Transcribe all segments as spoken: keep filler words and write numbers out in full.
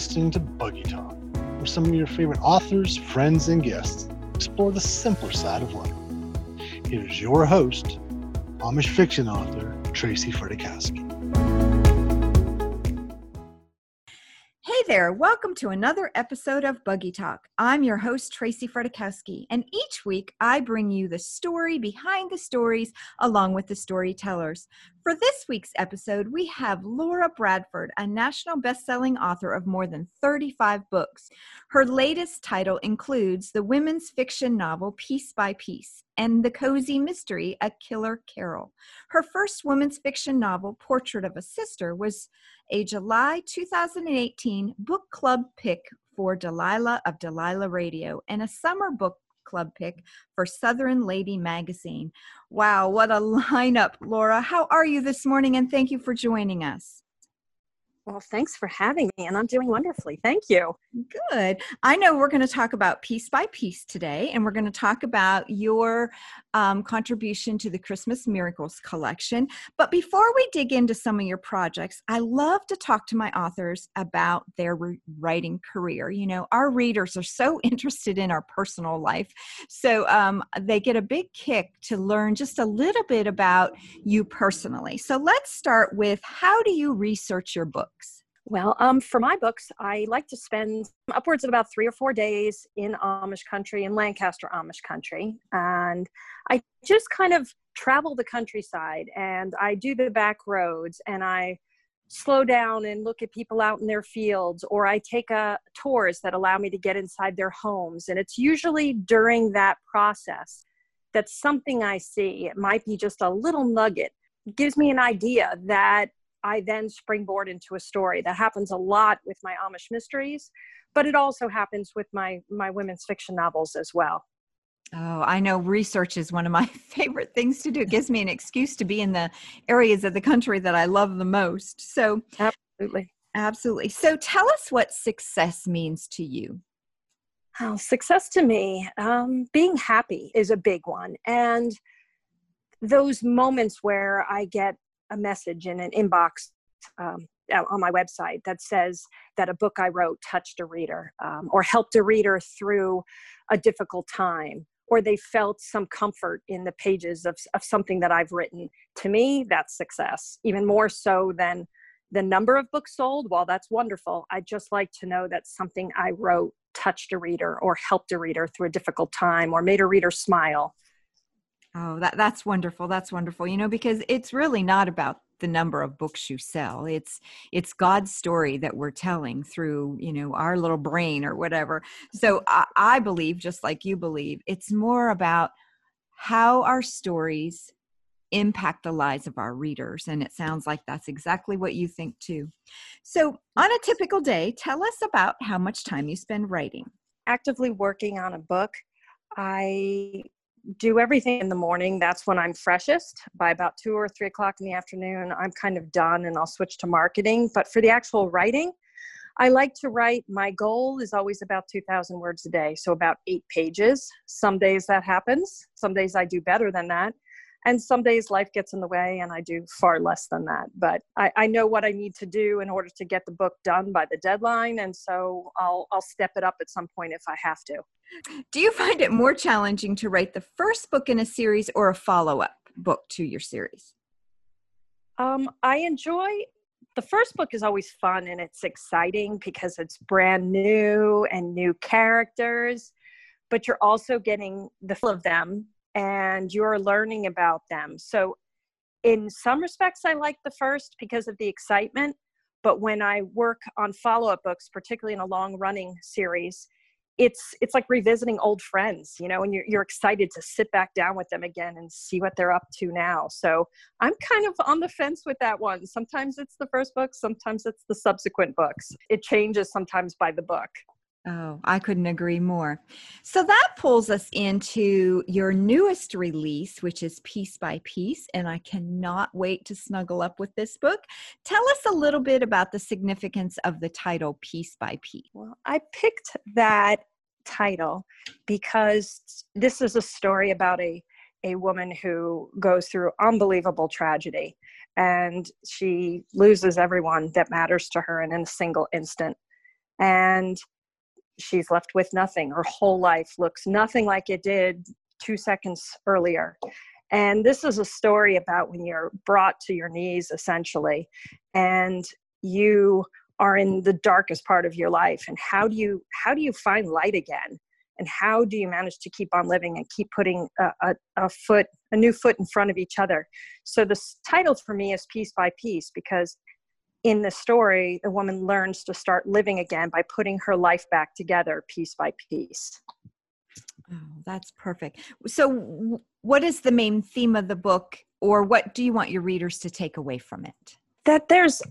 listening to Buggy Talk, where some of your favorite authors, friends, and guests explore the simpler side of life. Here's your host, Amish fiction author, Tracy Fredrychowski. Hey there, welcome to another episode of Buggy Talk. I'm your host, Tracy Fredrychowski, and each week I bring you the story behind the stories along with the storytellers. For this week's episode, we have Laura Bradford, a national best-selling author of more than thirty-five books. Her latest title includes the women's fiction novel Piece by Piece and the cozy mystery A Killer Carol. Her first women's fiction novel, Portrait of a Sister, was a July two thousand eighteen book club pick for Delilah of Delilah Radio and a summer book club pick for Southern Lady Magazine. Wow, what a lineup, Laura. How are you this morning? And thank you for joining us. Well, thanks for having me, and I'm doing wonderfully. Thank you. Good. I know we're going to talk about Piece by Piece today, and we're going to talk about your um, contribution to the Christmas Miracles Collection. But before we dig into some of your projects, I love to talk to my authors about their re- writing career. You know, our readers are so interested in our personal life, so um, they get a big kick to learn just a little bit about you personally. So let's start with, how do you research your book? Well, um, for my books, I like to spend upwards of about three or four days in Amish country, in Lancaster Amish country. And I just kind of travel the countryside, and I do the back roads, and I slow down and look at people out in their fields, or I take uh, tours that allow me to get inside their homes. And it's usually during that process that something I see, it might be just a little nugget, it gives me an idea that I then springboard into a story. That happens a lot with my Amish mysteries, but it also happens with my, my women's fiction novels as well. Oh, I know research is one of my favorite things to do. It gives me an excuse to be in the areas of the country that I love the most. So absolutely. Absolutely. So tell us what success means to you. Oh, success to me, um, being happy is a big one. And those moments where I get a message in an inbox um, on my website that says that a book I wrote touched a reader um, or helped a reader through a difficult time, or they felt some comfort in the pages of, of something that I've written. To me, that's success, even more so than the number of books sold. While that's wonderful, I just like to know that something I wrote touched a reader or helped a reader through a difficult time or made a reader smile. Oh, that that's wonderful. That's wonderful. You know, because it's really not about the number of books you sell. It's it's God's story that we're telling through, you know, our little brain or whatever. So I, I believe, just like you believe, it's more about how our stories impact the lives of our readers. And it sounds like that's exactly what you think too. So on a typical day, tell us about how much time you spend writing. Actively working on a book, I do everything in the morning. That's when I'm freshest. By about two or three o'clock in the afternoon, I'm kind of done, and I'll switch to marketing. But for the actual writing, I like to write. My goal is always about two thousand words a day, so about eight pages. Some days that happens. Some days I do better than that. And some days life gets in the way and I do far less than that. But I, I know what I need to do in order to get the book done by the deadline. And so I'll I'll step it up at some point if I have to. Do you find it more challenging to write the first book in a series or a follow-up book to your series? Um, I enjoy, the first book is always fun and it's exciting because it's brand new and new characters, but you're also getting the feel of them and you're learning about them. So in some respects, I like the first because of the excitement, but when I work on follow-up books, particularly in a long-running series, It's it's like revisiting old friends, you know, and you're, you're excited to sit back down with them again and see what they're up to now. So I'm kind of on the fence with that one. Sometimes it's the first book, sometimes it's the subsequent books. It changes sometimes by the book. Oh, I couldn't agree more. So that pulls us into your newest release, which is Piece by Piece, and I cannot wait to snuggle up with this book. Tell us a little bit about the significance of the title Piece by Piece. Well, I picked that title because this is a story about a, a woman who goes through unbelievable tragedy, and she loses everyone that matters to her and in a single instant. and she's left with nothing. Her whole life looks nothing like it did two seconds earlier. And this is a story about when you're brought to your knees, essentially, and you are in the darkest part of your life. And how do you, how do you find light again? And how do you manage to keep on living and keep putting a, a, a foot, a new foot in front of each other? So the title for me is Piece by Piece, because in the story, the woman learns to start living again by putting her life back together piece by piece. Oh, that's perfect. So what is the main theme of the book, or what do you want your readers to take away from it? That there's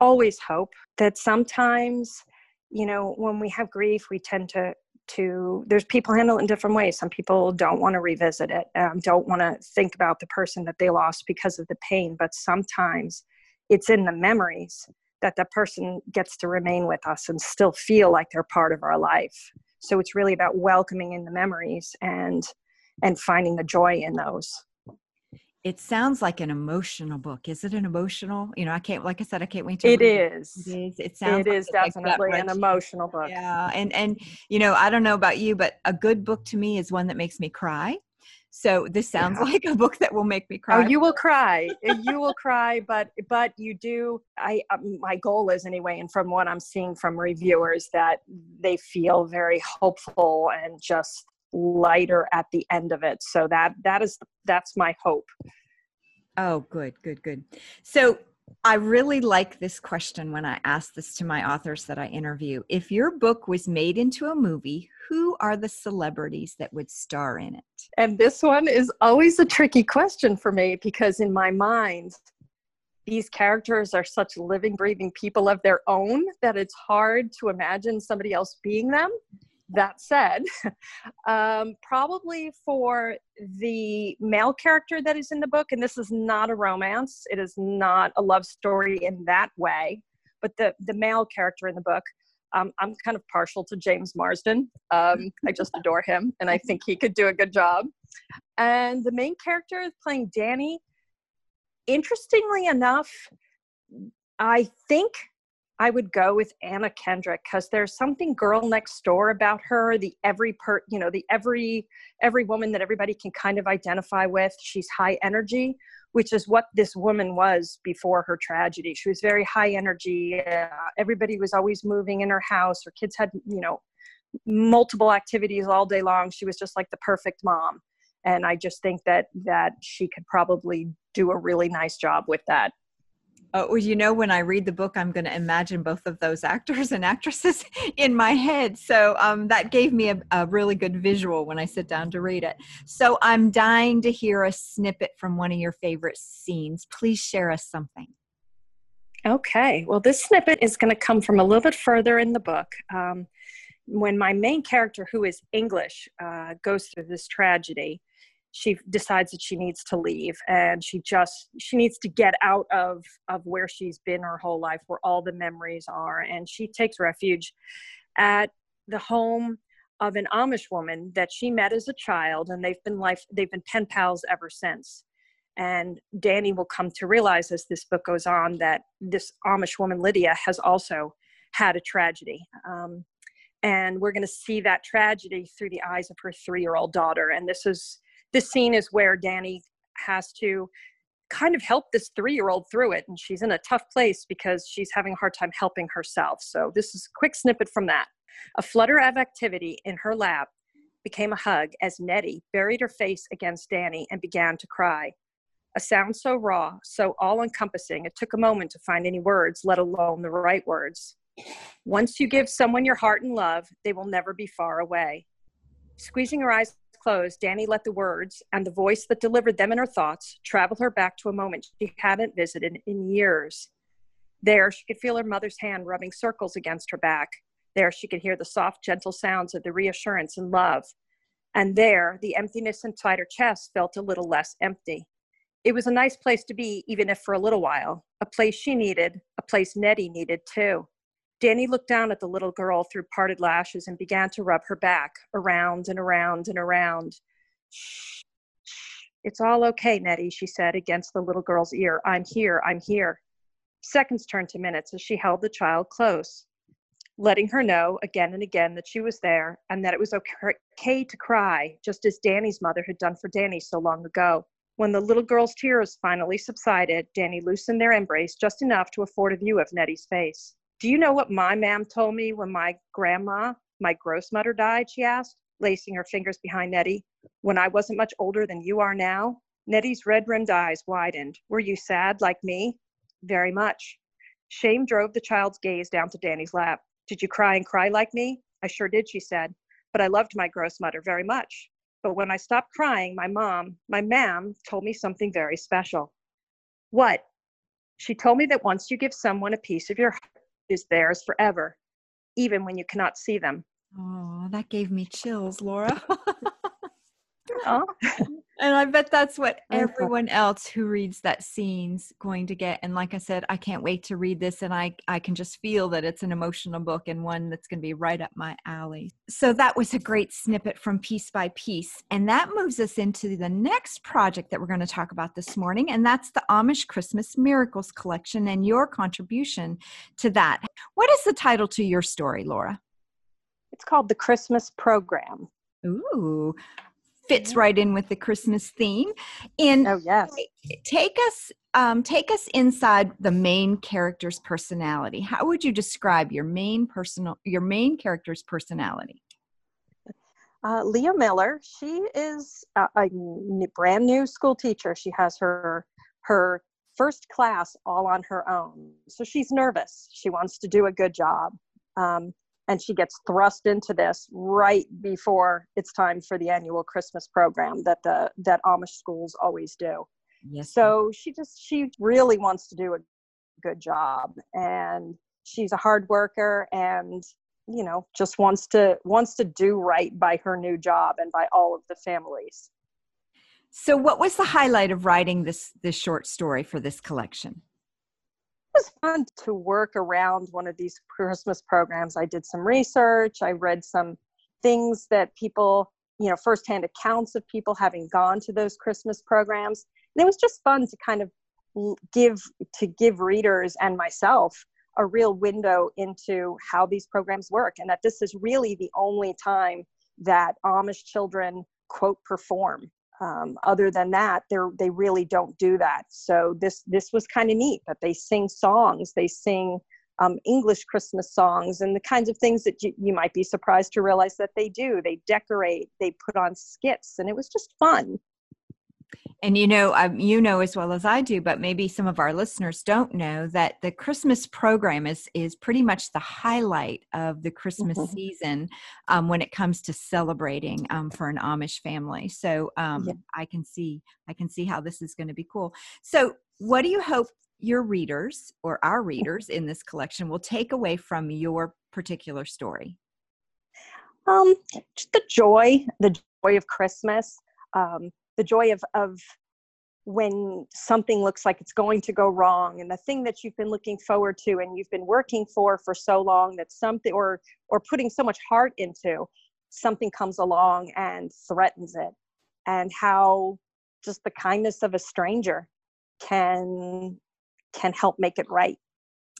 always hope, that sometimes, you know, when we have grief, we tend to to, there's people handle it in different ways. Some people don't want to revisit it, um, don't want to think about the person that they lost because of the pain. But sometimes it's in the memories that the person gets to remain with us and still feel like they're part of our life. So it's really about welcoming in the memories and, and finding the joy in those. It sounds like an emotional book. Is it an emotional? You know, I can't, like I said, I can't wait to read it. It is. It is. It sounds. It is definitely an emotional book. Yeah. And, and, you know, I don't know about you, but a good book to me is one that makes me cry. So this sounds yeah. like a book that will make me cry. Oh, you will cry. You will cry, but but you do. I um, my goal is anyway, and from what I'm seeing from reviewers, that they feel very hopeful and just lighter at the end of it. So that that is that's my hope. Oh, good, good, good. So I really like this question when I ask this to my authors that I interview. If your book was made into a movie, who are the celebrities that would star in it? And this one is always a tricky question for me, because in my mind, these characters are such living, breathing people of their own that it's hard to imagine somebody else being them. That said, um, probably for the male character that is in the book, and this is not a romance, it is not a love story in that way, but the, the male character in the book, um, I'm kind of partial to James Marsden. Um, I just adore him, and I think he could do a good job. And the main character is playing Danny. Interestingly enough, I think I would go with Anna Kendrick, because there's something girl next door about her, the every per, you know, the every, every woman that everybody can kind of identify with. She's high energy, which is what this woman was before her tragedy. She was very high energy. Uh, everybody was always moving in her house. Her kids had, you know, multiple activities all day long. She was just like the perfect mom. And I just think that, that she could probably do a really nice job with that. Uh, well, you know, when I read the book, I'm going to imagine both of those actors and actresses in my head. So um, that gave me a, a really good visual when I sit down to read it. So I'm dying to hear a snippet from one of your favorite scenes. Please share us something. Okay. Well, this snippet is going to come from a little bit further in the book. Um, when my main character, who is English, uh, goes through this tragedy, she decides that she needs to leave, and she just, she needs to get out of, of where she's been her whole life, where all the memories are. And she takes refuge at the home of an Amish woman that she met as a child. And they've been life, they've been pen pals ever since. And Danny will come to realize as this book goes on that this Amish woman, Lydia, has also had a tragedy. Um, and we're going to see that tragedy through the eyes of her three-year-old daughter. And this is, This scene is where Danny has to kind of help this three-year-old through it, and she's in a tough place because she's having a hard time helping herself. So this is a quick snippet from that. A flutter of activity in her lap became a hug as Nettie buried her face against Danny and began to cry. A sound so raw, so all-encompassing, it took a moment to find any words, let alone the right words. Once you give someone your heart and love, they will never be far away. Squeezing her eyes closed, Danny let the words and the voice that delivered them in her thoughts travel her back to a moment she hadn't visited in years. There, she could feel her mother's hand rubbing circles against her back. There, she could hear the soft, gentle sounds of the reassurance and love. And there, the emptiness inside her chest felt a little less empty. It was a nice place to be, even if for a little while, a place she needed, a place Nettie needed too. Danny looked down at the little girl through parted lashes and began to rub her back, around and around and around. Shh, shh. It's all okay, Nettie, she said against the little girl's ear. I'm here, I'm here. Seconds turned to minutes as she held the child close. letting her know again and again that she was there and that it was okay to cry, just as Danny's mother had done for Danny so long ago. When the little girl's tears finally subsided, Danny loosened their embrace just enough to afford a view of Nettie's face. "Do you know what my mam told me when my grandma, my grossmother, died?" she asked, lacing her fingers behind Nettie. "When I wasn't much older than you are now?" Nettie's red-rimmed eyes widened. "Were you sad like me?" "Very much." Shame drove the child's gaze down to Danny's lap. "Did you cry and cry like me?" "I sure did," she said, "but I loved my grossmother very much. But when I stopped crying, my mom, my mam, told me something very special." "What?" "She told me that once you give someone a piece of your heart, it is theirs forever, even when you cannot see them." Oh, that gave me chills, Laura. Oh. And I bet that's what everyone else who reads that scene's going to get. And like I said, I can't wait to read this. And I, I can just feel that it's an emotional book and one that's going to be right up my alley. So that was a great snippet from Piece by Piece. And that moves us into the next project that we're going to talk about this morning. And that's the Amish Christmas Miracles Collection and your contribution to that. What is the title to your story, Laura? It's called The Christmas Program. Ooh, fits right in with the Christmas theme. And oh, yes. Take us, um, take us inside the main character's personality. How would you describe your main personal, your main character's personality? Uh, Leah Miller. She is a, a brand new school teacher. She has her her first class all on her own, so she's nervous. She wants to do a good job. Um, And she gets thrust into this right before it's time for the annual Christmas program that the that Amish schools always do. Yes. So she just she really wants to do a good job, and she's a hard worker, and you know just wants to wants to do right by her new job and by all of the families. So, what was the highlight of writing this this short story for this collection? It was fun to work around one of these Christmas programs. I did some research. I read some things that people, you know, firsthand accounts of people having gone to those Christmas programs. And it was just fun to kind of give to give readers and myself a real window into how these programs work, and that this is really the only time that Amish children, quote, perform. Um, other than that, they're, they really don't do that. So this, this was kind of neat that they sing songs, they sing um, English Christmas songs and the kinds of things that you, you might be surprised to realize that they do. They decorate, they put on skits, and it was just fun. And you know, um, you know as well as I do, but maybe some of our listeners don't know that the Christmas program is is pretty much the highlight of the Christmas mm-hmm. season um, when it comes to celebrating um, for an Amish family. So um, yeah. I can see I can see how this is going to be cool. So what do you hope your readers or our readers in this collection will take away from your particular story? Um, just the joy, the joy of Christmas. Um, The joy of, of when something looks like it's going to go wrong, and the thing that you've been looking forward to and you've been working for for so long that something or or putting so much heart into, something comes along and threatens it, and how just the kindness of a stranger can can help make it right.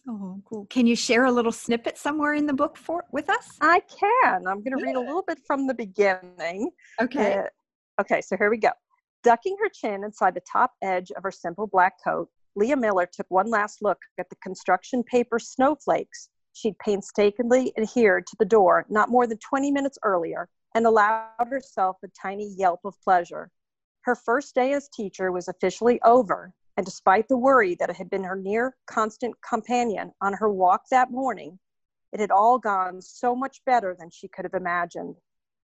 Oh, cool. Can you share a little snippet somewhere in the book for with us? I can. I'm going to yeah. read a little bit from the beginning. Okay. Uh, okay, so here we go. Ducking her chin inside the top edge of her simple black coat, Leah Miller took one last look at the construction paper snowflakes she'd painstakingly adhered to the door not more than twenty minutes earlier, and allowed herself a tiny yelp of pleasure. Her first day as teacher was officially over, and despite the worry that it had been her near constant companion on her walk that morning, it had all gone so much better than she could have imagined.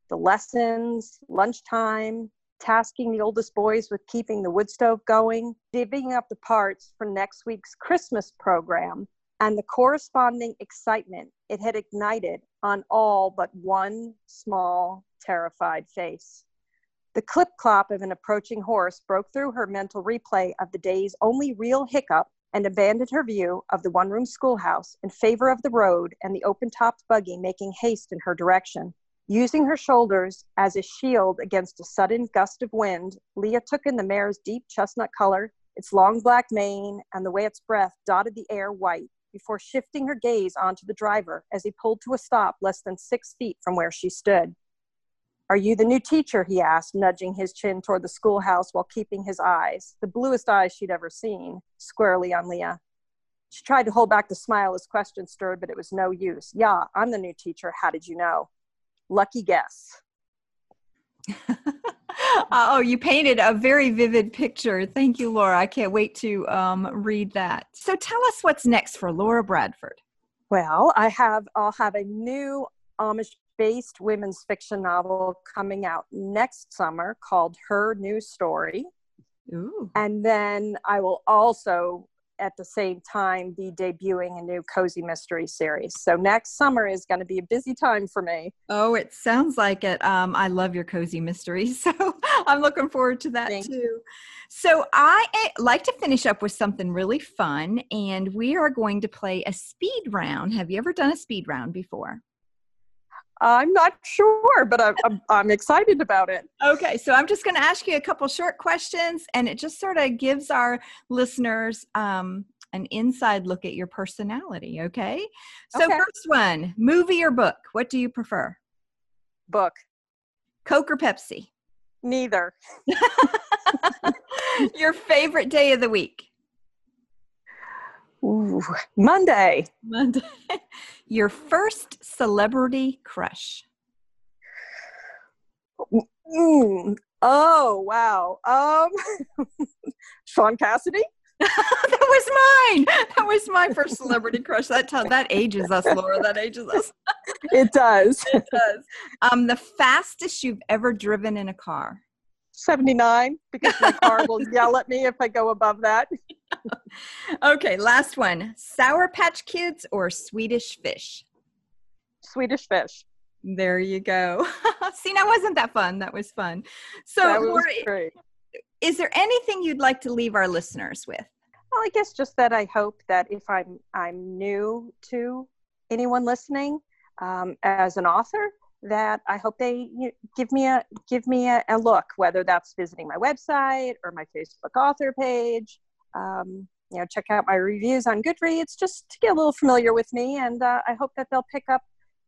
The lessons, lunchtime, tasking the oldest boys with keeping the wood stove going, divvying up the parts for next week's Christmas program, and the corresponding excitement it had ignited on all but one small, terrified face. The clip-clop of an approaching horse broke through her mental replay of the day's only real hiccup and abandoned her view of the one-room schoolhouse in favor of the road and the open-topped buggy making haste in her direction. Using her shoulders as a shield against a sudden gust of wind, Leah took in the mare's deep chestnut color, its long black mane, and the way its breath dotted the air white before shifting her gaze onto the driver as he pulled to a stop less than six feet from where she stood. "Are you the new teacher?" he asked, nudging his chin toward the schoolhouse while keeping his eyes, the bluest eyes she'd ever seen, squarely on Leah. She tried to hold back the smile as questions stirred, but it was no use. "Yeah, I'm the new teacher. How did you know?" "Lucky guess." Oh, you painted a very vivid picture. Thank you, Laura. I can't wait to um, read that. So tell us what's next for Laura Bradford. Well, I have, I'll have a new Amish-based women's fiction novel coming out next summer called Her New Story. Ooh. And then I will also, at the same time, be debuting a new cozy mystery series. So next summer is going to be a busy time for me. Oh, it sounds like it. Um, I love your cozy mysteries, so I'm looking forward to that Thank too. You. So I like to finish up with something really fun, and we are going to play a speed round. Have you ever done a speed round before? I'm not sure, but I'm, I'm, I'm excited about it. Okay, so I'm just going to ask you a couple short questions, and it just sort of gives our listeners um, an inside look at your personality, okay? So okay. First one, movie or book? What do you prefer? Book. Coke or Pepsi? Neither. Your favorite day of the week? Ooh, Monday. Monday. Your first celebrity crush. Mm. Oh, wow. Um, Sean Cassidy. That was mine. That was my first celebrity crush. That t- that ages us, Laura. That ages us. It does. It does. Um, the fastest you've ever driven in a car. seventy-nine, because my car will yell at me if I go above that. Okay, last one. Sour Patch Kids or Swedish Fish? Swedish Fish. There you go. See, that wasn't that fun. That was fun. So, that was Laura, great. Is there anything you'd like to leave our listeners with? Well, I guess just that I hope that if I'm I'm new to anyone listening um, as an author, that I hope they give me a give me a, a look, whether that's visiting my website or my Facebook author page. Um, you know, check out my reviews on Goodreads just to get a little familiar with me. And uh, I hope that they'll pick up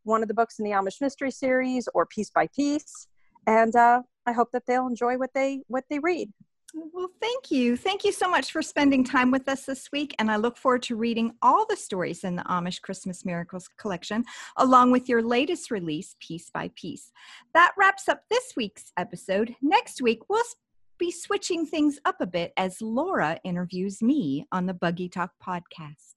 one of the books in the Amish Mystery Series or Piece by Piece. And uh, I hope that they'll enjoy what they what they read. Well, thank you. Thank you so much for spending time with us this week. And I look forward to reading all the stories in the Amish Christmas Miracles Collection, along with your latest release, Piece by Piece. That wraps up this week's episode. Next week, we'll be switching things up a bit as Laura interviews me on the Buggy Talk podcast.